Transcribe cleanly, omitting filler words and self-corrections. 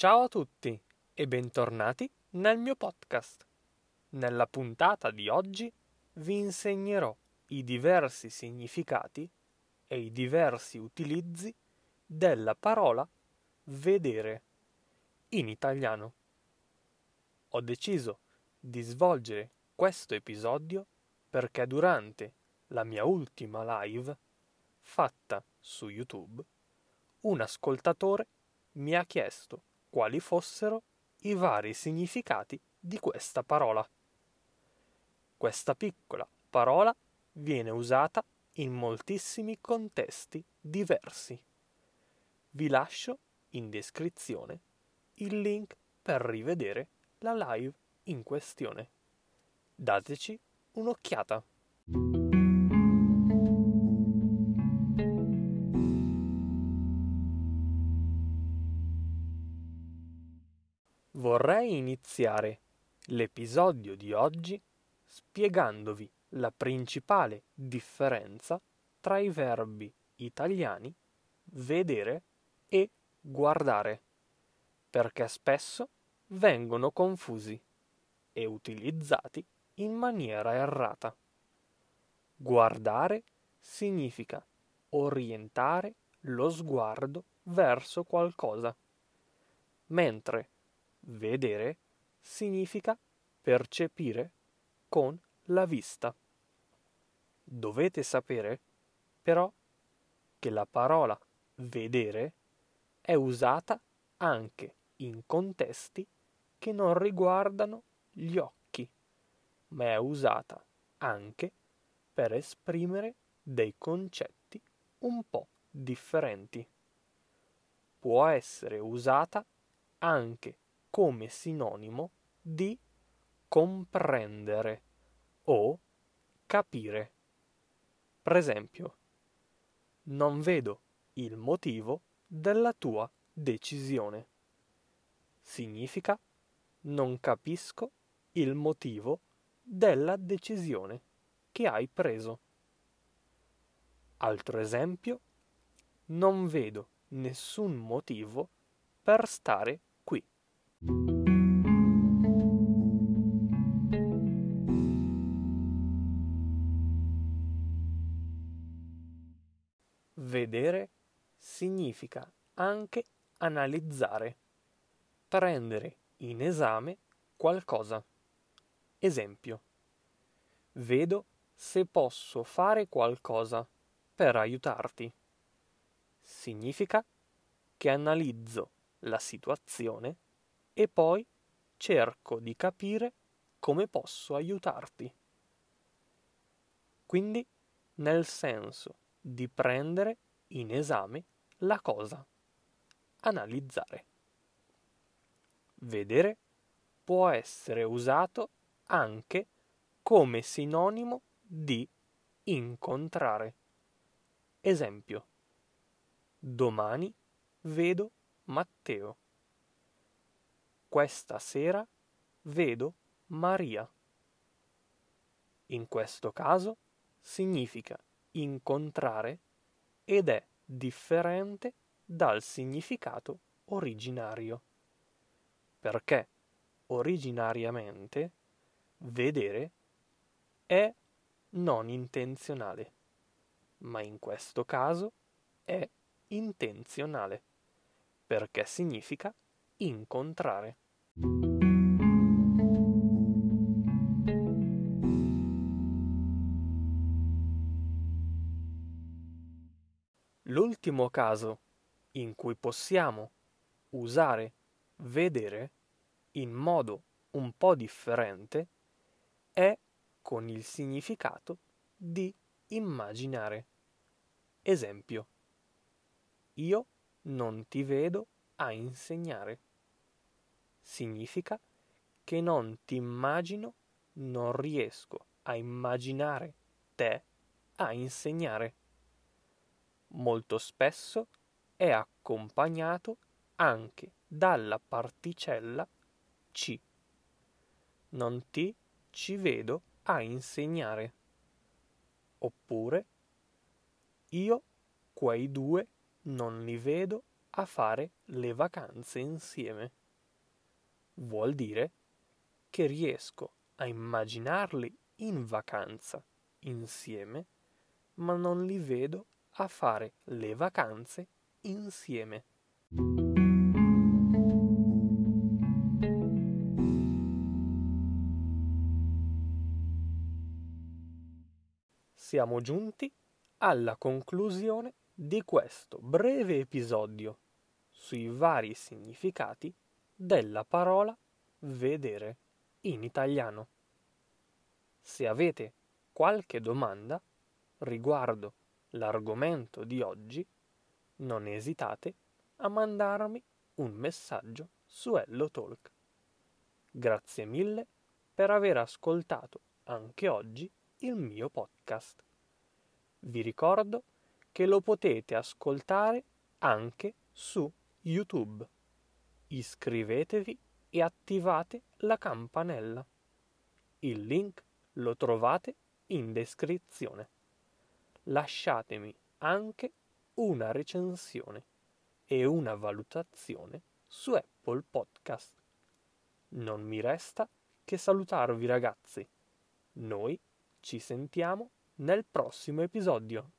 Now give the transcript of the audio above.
Ciao a tutti e bentornati nel mio podcast. Nella puntata di oggi vi insegnerò i diversi significati e i diversi utilizzi della parola vedere in italiano. Ho deciso di svolgere questo episodio perché durante la mia ultima live fatta su YouTube un ascoltatore mi ha chiesto quali fossero i vari significati di questa parola. Questa piccola parola viene usata in moltissimi contesti diversi. Vi lascio in descrizione il link per rivedere la live in questione. Dateci un'occhiata. Vorrei iniziare l'episodio di oggi spiegandovi la principale differenza tra i verbi italiani vedere e guardare, perché spesso vengono confusi e utilizzati in maniera errata. Guardare significa orientare lo sguardo verso qualcosa, mentre vedere significa percepire con la vista. Dovete sapere, però, che la parola vedere è usata anche in contesti che non riguardano gli occhi, ma è usata anche per esprimere dei concetti un po' differenti. Può essere usata anche come sinonimo di comprendere o capire. Per esempio, non vedo il motivo della tua decisione. Significa non capisco il motivo della decisione che hai preso. Altro esempio, non vedo nessun motivo per stare qui. Vedere significa anche analizzare, prendere in esame qualcosa. Esempio, vedo se posso fare qualcosa per aiutarti. Significa che analizzo la situazione e poi cerco di capire come posso aiutarti. Quindi, nel senso di prendere in esame la cosa, analizzare. Vedere può essere usato anche come sinonimo di incontrare. Esempio, domani vedo Matteo. Questa sera vedo Maria. In questo caso significa incontrare ed è differente dal significato originario, perché originariamente vedere è non intenzionale, ma in questo caso è intenzionale, perché significa incontrare. L'ultimo caso in cui possiamo usare vedere in modo un po' differente è con il significato di immaginare. Esempio, io non ti vedo a insegnare. Significa che non ti immagino, non riesco a immaginare te a insegnare. Molto spesso è accompagnato anche dalla particella ci. Non ti ci vedo a insegnare. Oppure, io quei due non li vedo a fare le vacanze insieme. Vuol dire che riesco a immaginarli in vacanza insieme, ma non li vedo a fare le vacanze insieme. Siamo giunti alla conclusione di questo breve episodio sui vari significati della parola vedere in italiano. Se avete qualche domanda riguardo l'argomento di oggi, non esitate a mandarmi un messaggio su HelloTalk. Grazie mille per aver ascoltato anche oggi il mio podcast. Vi ricordo che lo potete ascoltare anche su YouTube. Iscrivetevi e attivate la campanella. Il link lo trovate in descrizione. Lasciatemi anche una recensione e una valutazione su Apple Podcast. Non mi resta che salutarvi, ragazzi. Noi ci sentiamo nel prossimo episodio.